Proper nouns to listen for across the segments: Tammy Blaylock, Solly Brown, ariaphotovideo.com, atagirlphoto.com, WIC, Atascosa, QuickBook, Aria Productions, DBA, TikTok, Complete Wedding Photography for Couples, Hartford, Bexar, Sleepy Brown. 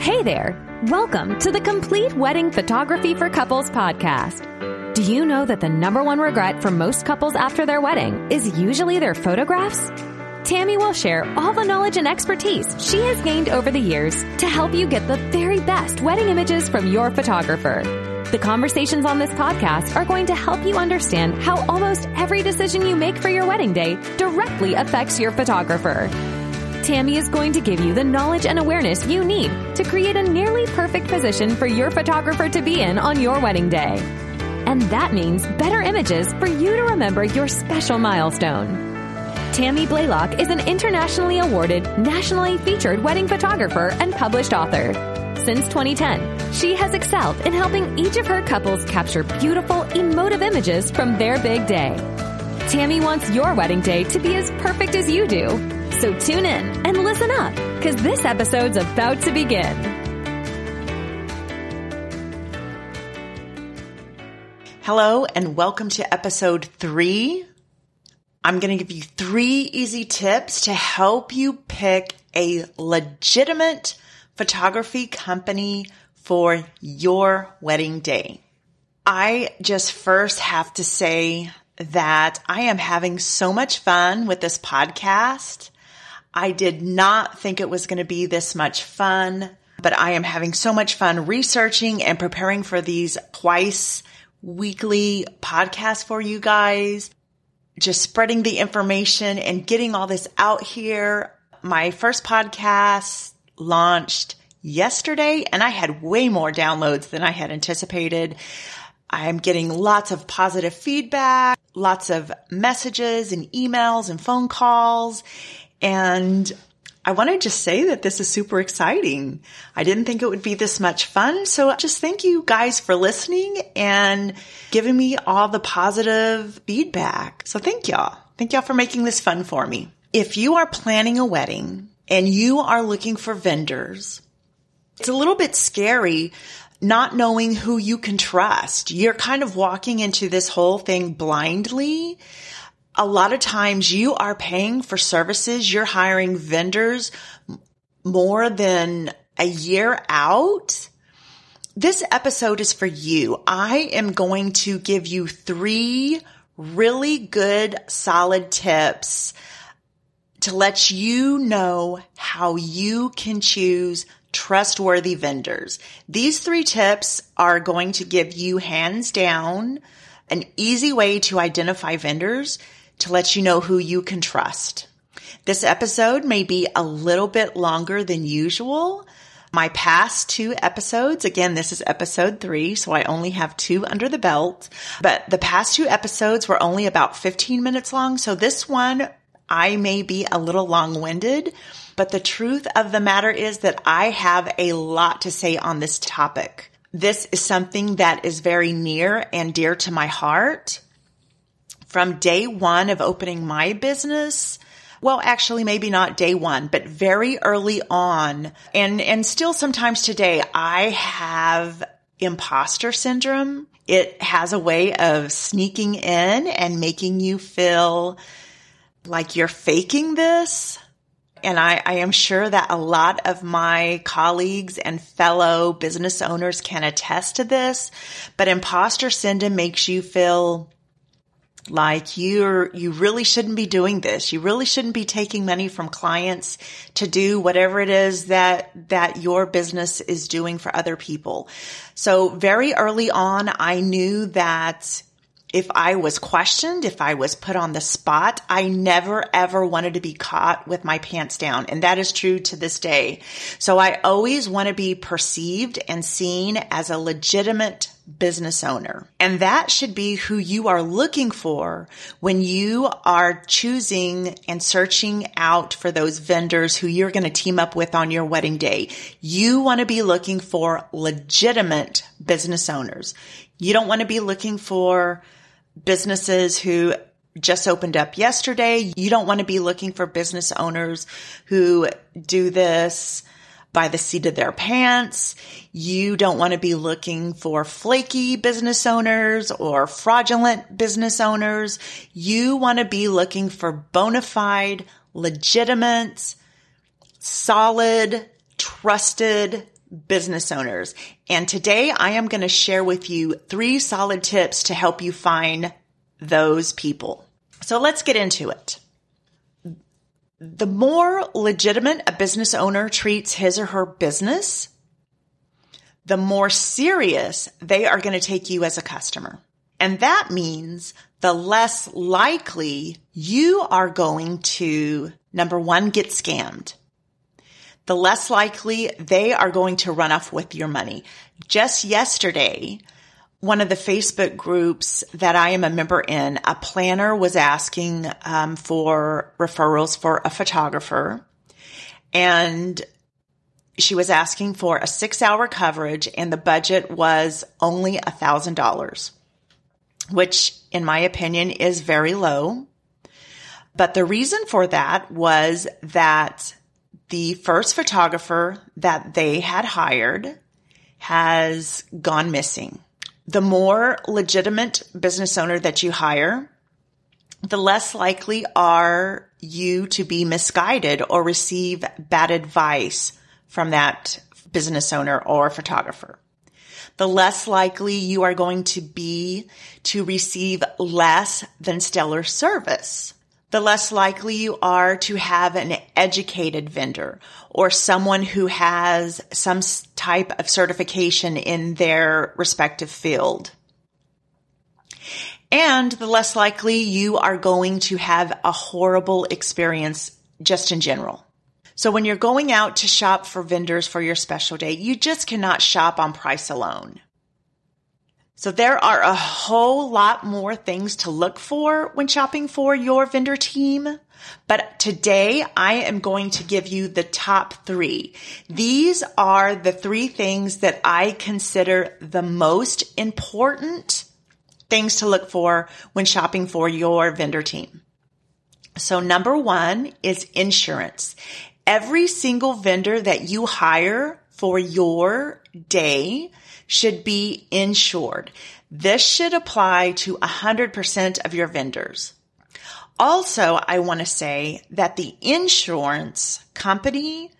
Hey there! Welcome to the Complete Wedding Photography for Couples podcast. Do you know that the #1 regret for most couples after their wedding is usually their photographs? Tammy will share all the knowledge and expertise she has gained over the years to help you get the very best wedding images from your photographer. The conversations on this podcast are going to help you understand how almost every decision you make for your wedding day directly affects your photographer. Tammy is going to give you the knowledge and awareness you need to create a nearly perfect position for your photographer to be in on your wedding day. And that means better images for you to remember your special milestone. Tammy Blaylock is an internationally awarded, nationally featured wedding photographer and published author. Since 2010, she has excelled in helping each of her couples capture beautiful, emotive images from their big day. Tammy wants your wedding day to be as perfect as you do. So tune in and listen up, because this episode's about to begin. Hello, and welcome to episode 3. I'm going to give you 3 easy tips to help you pick a legitimate photography company for your wedding day. I just first have to say that I am having so much fun with this podcast. I did not think it was going to be this much fun, but I am having so much fun researching and preparing for these twice weekly podcasts for you guys, just spreading the information and getting all this out here. My first podcast launched yesterday, and I had way more downloads than I had anticipated. I'm getting lots of positive feedback, lots of messages and emails and phone calls. And I want to just say that this is super exciting. I didn't think it would be this much fun. So just thank you guys for listening and giving me all the positive feedback. So thank y'all. Thank y'all for making this fun for me. If you are planning a wedding and you are looking for vendors, it's a little bit scary not knowing who you can trust. You're kind of walking into this whole thing blindly. A lot of times you are paying for services, you're hiring vendors more than a year out. This episode is for you. I am going to give you 3 really good, solid tips to let you know how you can choose trustworthy vendors. These 3 tips are going to give you, hands down, an easy way to identify vendors to let you know who you can trust. This episode may be a little bit longer than usual. My past 2 episodes, again, this is episode 3, so I only have 2 under the belt, but the past 2 episodes were only about 15 minutes long, so this one I may be a little long-winded, but the truth of the matter is that I have a lot to say on this topic. This is something that is very near and dear to my heart. From day one of opening my business, well, actually, maybe not day one, but very early on, and still sometimes today, I have imposter syndrome. It has a way of sneaking in and making you feel like you're faking this. And I am sure that a lot of my colleagues and fellow business owners can attest to this, but imposter syndrome makes you feel like you really shouldn't be doing this. You really shouldn't be taking money from clients to do whatever it is that your business is doing for other people. So very early on, I knew that if I was questioned, if I was put on the spot, I never, ever wanted to be caught with my pants down. And that is true to this day. So I always want to be perceived and seen as a legitimate business owner. And that should be who you are looking for when you are choosing and searching out for those vendors who you're going to team up with on your wedding day. You want to be looking for legitimate business owners. You don't want to be looking for businesses who just opened up yesterday. You don't want to be looking for business owners who do this by the seat of their pants. You don't want to be looking for flaky business owners or fraudulent business owners. You want to be looking for bona fide, legitimate, solid, trusted business owners. And today I am going to share with you 3 solid tips to help you find those people. So let's get into it. The more legitimate a business owner treats his or her business, the more serious they are going to take you as a customer. And that means the less likely you are going to, number one, get scammed. The less likely they are going to run off with your money. Just yesterday, one of the Facebook groups that I am a member in, a planner was asking for referrals for a photographer, and she was asking for a 6-hour coverage, and the budget was only $1,000, which in my opinion is very low. But the reason for that was that the first photographer that they had hired has gone missing. The more legitimate business owner that you hire, the less likely are you to be misguided or receive bad advice from that business owner or photographer. The less likely you are going to be to receive less than stellar service. The less likely you are to have an educated vendor or someone who has some type of certification in their respective field. And the less likely you are going to have a horrible experience just in general. So when you're going out to shop for vendors for your special day, you just cannot shop on price alone. So there are a whole lot more things to look for when shopping for your vendor team. But today I am going to give you the top 3. These are the 3 things that I consider the most important things to look for when shopping for your vendor team. So number 1 is insurance. Every single vendor that you hire for your day should be insured. This should apply to 100% of your vendors. Also, I want to say that the insurance company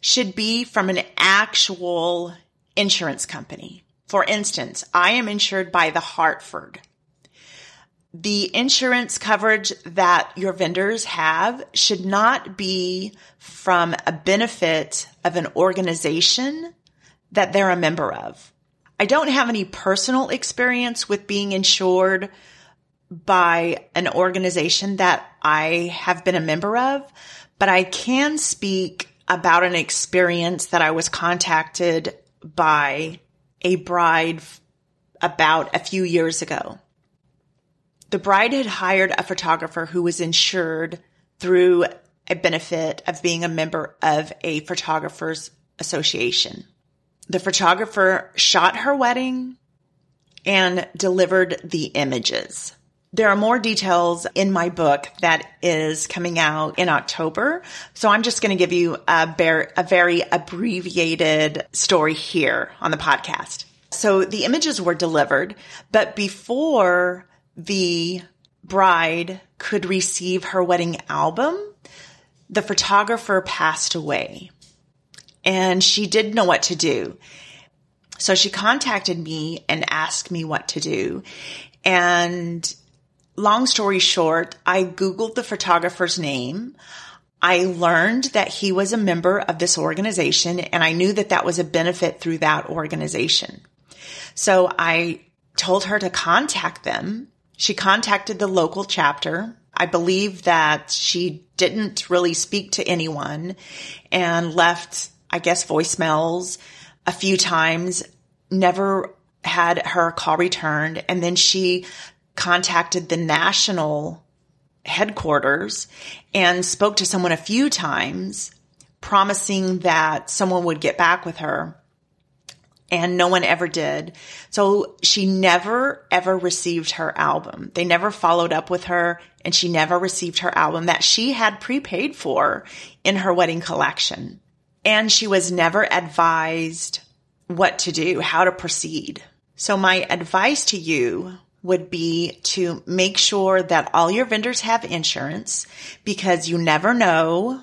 should be from an actual insurance company. For instance, I am insured by the Hartford. The insurance coverage that your vendors have should not be from a benefit of an organization that they're a member of. I don't have any personal experience with being insured by an organization that I have been a member of, but I can speak about an experience that I was contacted by a bride about a few years ago. The bride had hired a photographer who was insured through a benefit of being a member of a photographer's association. The photographer shot her wedding and delivered the images. There are more details in my book that is coming out in October, so I'm just going to give you a very abbreviated story here on the podcast. So the images were delivered, but before the bride could receive her wedding album, the photographer passed away. And she didn't know what to do. So she contacted me and asked me what to do. And long story short, I Googled the photographer's name. I learned that he was a member of this organization, and I knew that that was a benefit through that organization. So I told her to contact them. She contacted the local chapter. I believe that she didn't really speak to anyone and left, I guess, voicemails a few times, never had her call returned. And then she contacted the national headquarters and spoke to someone a few times, promising that someone would get back with her. And no one ever did. So she never, ever received her album. They never followed up with her, and she never received her album that she had prepaid for in her wedding collection. And she was never advised what to do, how to proceed. So my advice to you would be to make sure that all your vendors have insurance, because you never know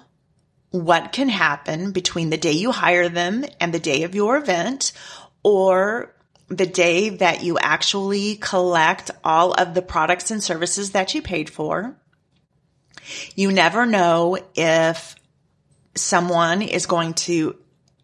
what can happen between the day you hire them and the day of your event, or the day that you actually collect all of the products and services that you paid for. You never know if someone is going to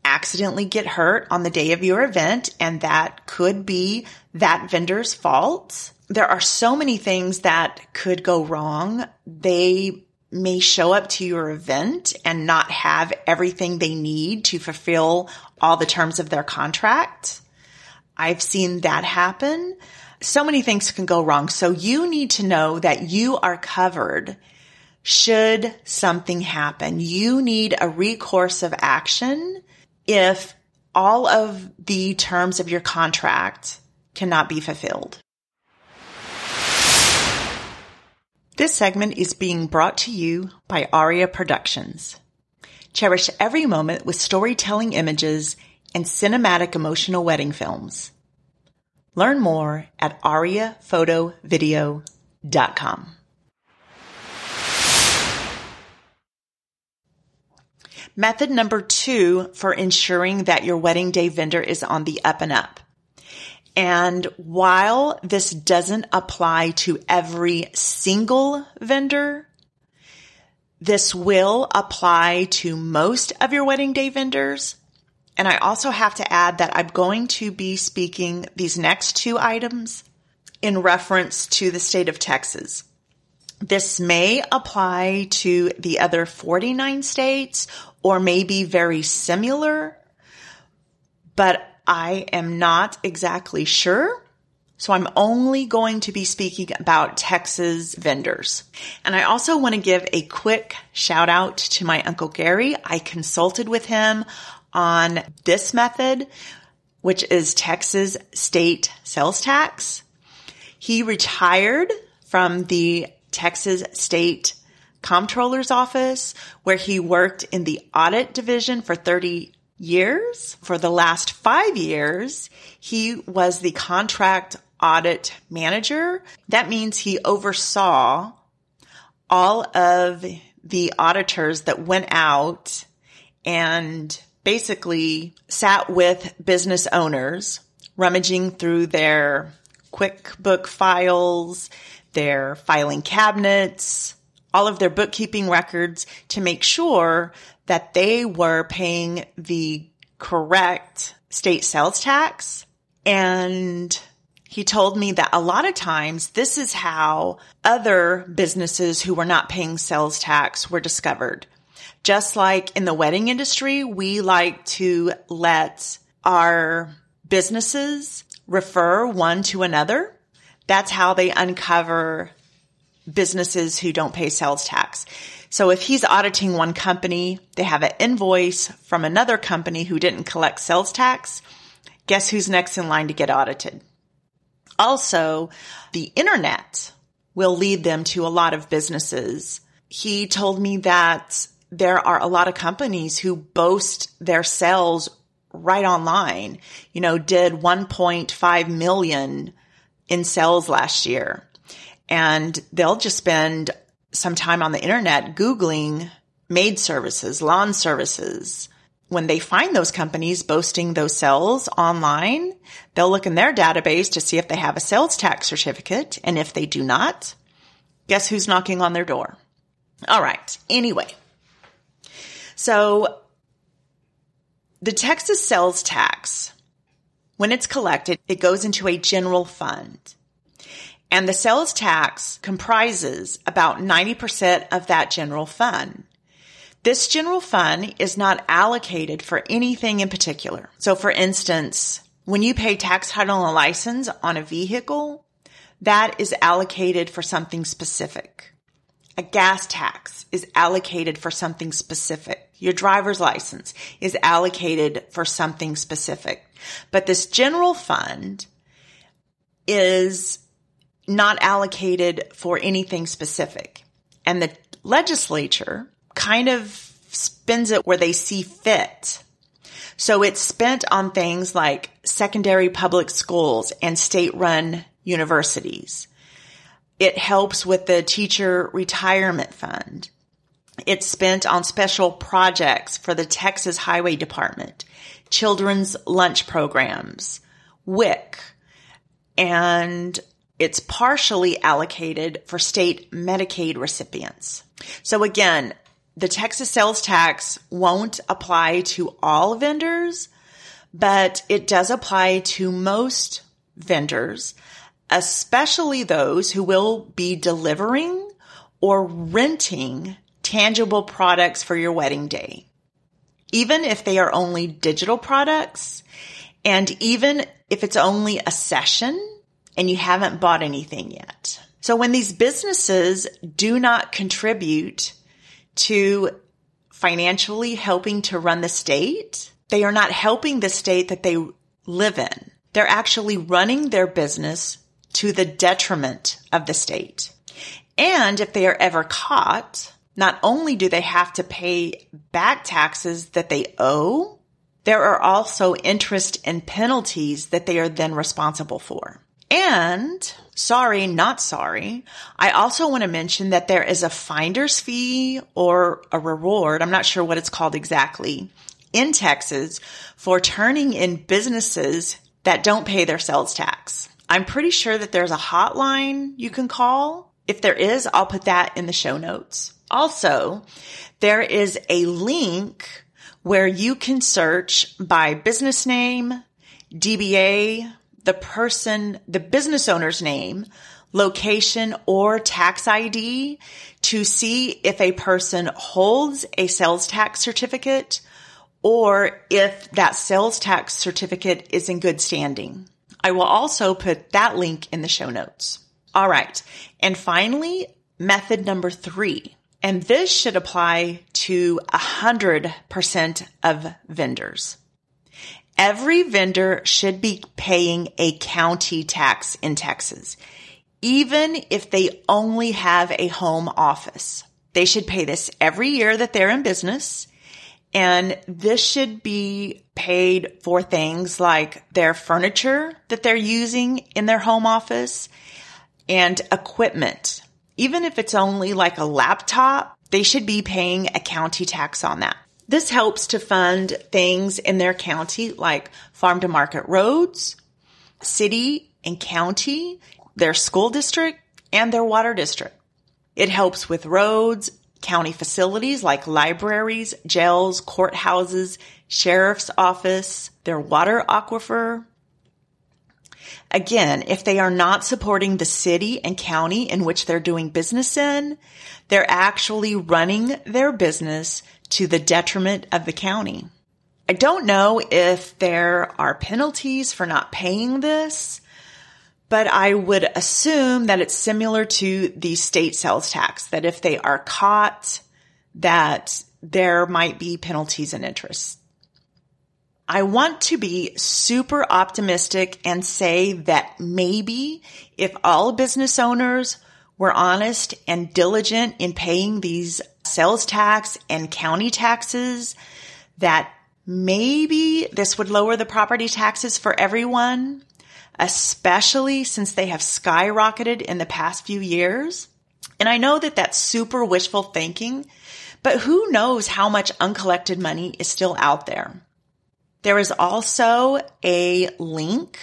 accidentally get hurt on the day of your event, and that could be that vendor's fault. There are so many things that could go wrong. They may show up to your event and not have everything they need to fulfill all the terms of their contract. I've seen that happen. So many things can go wrong. So you need to know that you are covered should something happen. You need a recourse of action if all of the terms of your contract cannot be fulfilled. This segment is being brought to you by Aria Productions. Cherish every moment with storytelling images and cinematic emotional wedding films. Learn more at ariaphotovideo.com. Method number 2 for ensuring that your wedding day vendor is on the up and up. And while this doesn't apply to every single vendor, this will apply to most of your wedding day vendors. And I also have to add that I'm going to be speaking these next 2 items in reference to the state of Texas. This may apply to the other 49 states or may be very similar, but I am not exactly sure. So I'm only going to be speaking about Texas vendors. And I also want to give a quick shout out to my Uncle Gary. I consulted with him on this method, which is Texas state sales tax. He retired from the Texas State Comptroller's Office, where he worked in the audit division for 30 years. For the last 5 years, he was the contract audit manager. That means he oversaw all of the auditors that went out and basically sat with business owners, rummaging through their QuickBook files, their filing cabinets, all of their bookkeeping records to make sure that they were paying the correct state sales tax. And he told me that a lot of times this is how other businesses who were not paying sales tax were discovered. Just like in the wedding industry, we like to let our businesses refer one to another. That's how they uncover businesses who don't pay sales tax. So if he's auditing one company, they have an invoice from another company who didn't collect sales tax. Guess who's next in line to get audited? Also, the internet will lead them to a lot of businesses. He told me that there are a lot of companies who boast their sales right online. You know, did 1.5 million in sales last year. And they'll just spend some time on the internet Googling maid services, lawn services. When they find those companies boasting those sales online, they'll look in their database to see if they have a sales tax certificate. And if they do not, guess who's knocking on their door? All right. Anyway, so the Texas sales tax, when it's collected, it goes into a general fund. And the sales tax comprises about 90% of that general fund. This general fund is not allocated for anything in particular. So for instance, when you pay tax, title, and license on a vehicle, that is allocated for something specific. A gas tax is allocated for something specific. Your driver's license is allocated for something specific. But this general fund is not allocated for anything specific. And the legislature kind of spends it where they see fit. So it's spent on things like secondary public schools and state-run universities. It helps with the teacher retirement fund. It's spent on special projects for the Texas Highway Department, children's lunch programs, WIC, and it's partially allocated for state Medicaid recipients. So again, the Texas sales tax won't apply to all vendors, but it does apply to most vendors, especially those who will be delivering or renting tangible products for your wedding day, even if they are only digital products, and even if it's only a session and you haven't bought anything yet. So when these businesses do not contribute to financially helping to run the state, they are not helping the state that they live in. They're actually running their business to the detriment of the state. And if they are ever caught, not only do they have to pay back taxes that they owe, there are also interest and penalties that they are then responsible for. And, sorry, not sorry, I also want to mention that there is a finder's fee or a reward, I'm not sure what it's called exactly, in Texas for turning in businesses that don't pay their sales tax. I'm pretty sure that there's a hotline you can call. If there is, I'll put that in the show notes. Also, there is a link where you can search by business name, DBA, the person, the business owner's name, location, or tax ID to see if a person holds a sales tax certificate or if that sales tax certificate is in good standing. I will also put that link in the show notes. All right. And finally, method number 3. And this should apply to 100% of vendors. Every vendor should be paying a county tax in Texas, even if they only have a home office. They should pay this every year that they're in business, and this should be paid for things like their furniture that they're using in their home office and equipment. Even if it's only like a laptop, they should be paying a county tax on that. This helps to fund things in their county like farm-to-market roads, city and county, their school district, and their water district. It helps with roads, county facilities like libraries, jails, courthouses, sheriff's office, their water aquifer. Again, if they are not supporting the city and county in which they're doing business in, they're actually running their business to the detriment of the county. I don't know if there are penalties for not paying this, but I would assume that it's similar to the state sales tax, that if they are caught, that there might be penalties and interest. I want to be super optimistic and say that maybe if all business owners were honest and diligent in paying these sales tax and county taxes, that maybe this would lower the property taxes for everyone, especially since they have skyrocketed in the past few years. And I know that that's super wishful thinking, but who knows how much uncollected money is still out there. There is also a link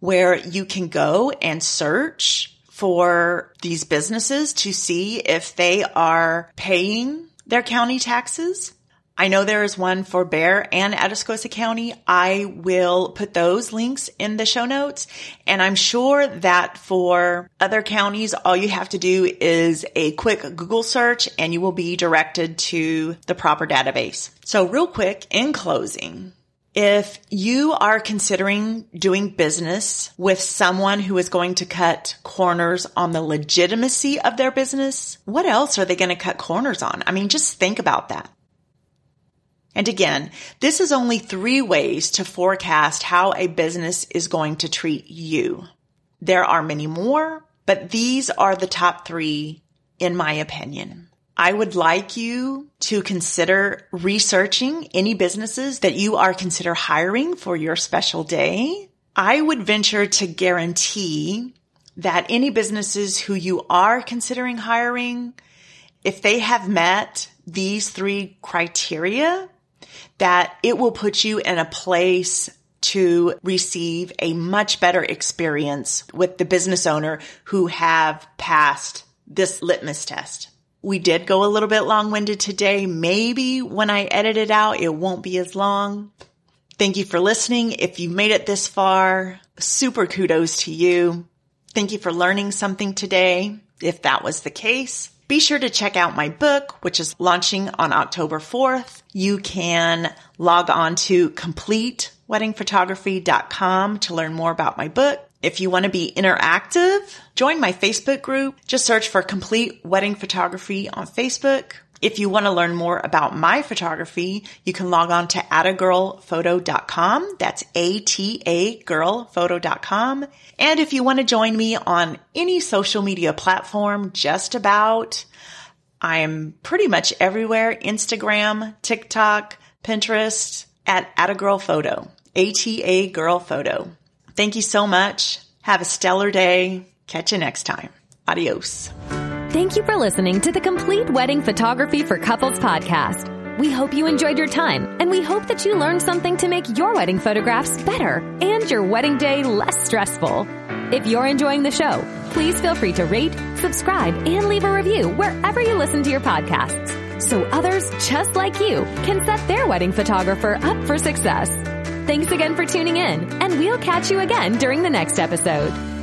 where you can go and search for these businesses to see if they are paying their county taxes. I know there is one for Bexar and Atascosa County. I will put those links in the show notes. And I'm sure that for other counties, all you have to do is a quick Google search and you will be directed to the proper database. So real quick, in closing, if you are considering doing business with someone who is going to cut corners on the legitimacy of their business, what else are they going to cut corners on? I mean, just think about that. And again, this is only 3 ways to forecast how a business is going to treat you. There are many more, but these are the top 3 in my opinion. I would like you to consider researching any businesses that you are consider hiring for your special day. I would venture to guarantee that any businesses who you are considering hiring, if they have met these three criteria, that it will put you in a place to receive a much better experience with the business owner who have passed this litmus test. We did go a little bit long-winded today. Maybe when I edit it out, it won't be as long. Thank you for listening. If you made it this far, super kudos to you. Thank you for learning something today. If that was the case, be sure to check out my book, which is launching on October 4th. You can log on to CompleteWeddingPhotography.com to learn more about my book. If you want to be interactive, join my Facebook group. Just search for Complete Wedding Photography on Facebook. If you want to learn more about my photography, you can log on to atagirlphoto.com. That's atagirlphoto.com. And if you want to join me on any social media platform, just about, I'm pretty much everywhere. Instagram, TikTok, Pinterest, at atagirlphoto, atagirlphoto. Thank you so much. Have a stellar day. Catch you next time. Adios. Thank you for listening to the Complete Wedding Photography for Couples podcast. We hope you enjoyed your time, and we hope that you learned something to make your wedding photographs better and your wedding day less stressful. If you're enjoying the show, please feel free to rate, subscribe, and leave a review wherever you listen to your podcasts, so others just like you can set their wedding photographer up for success. Thanks again for tuning in, and we'll catch you again during the next episode.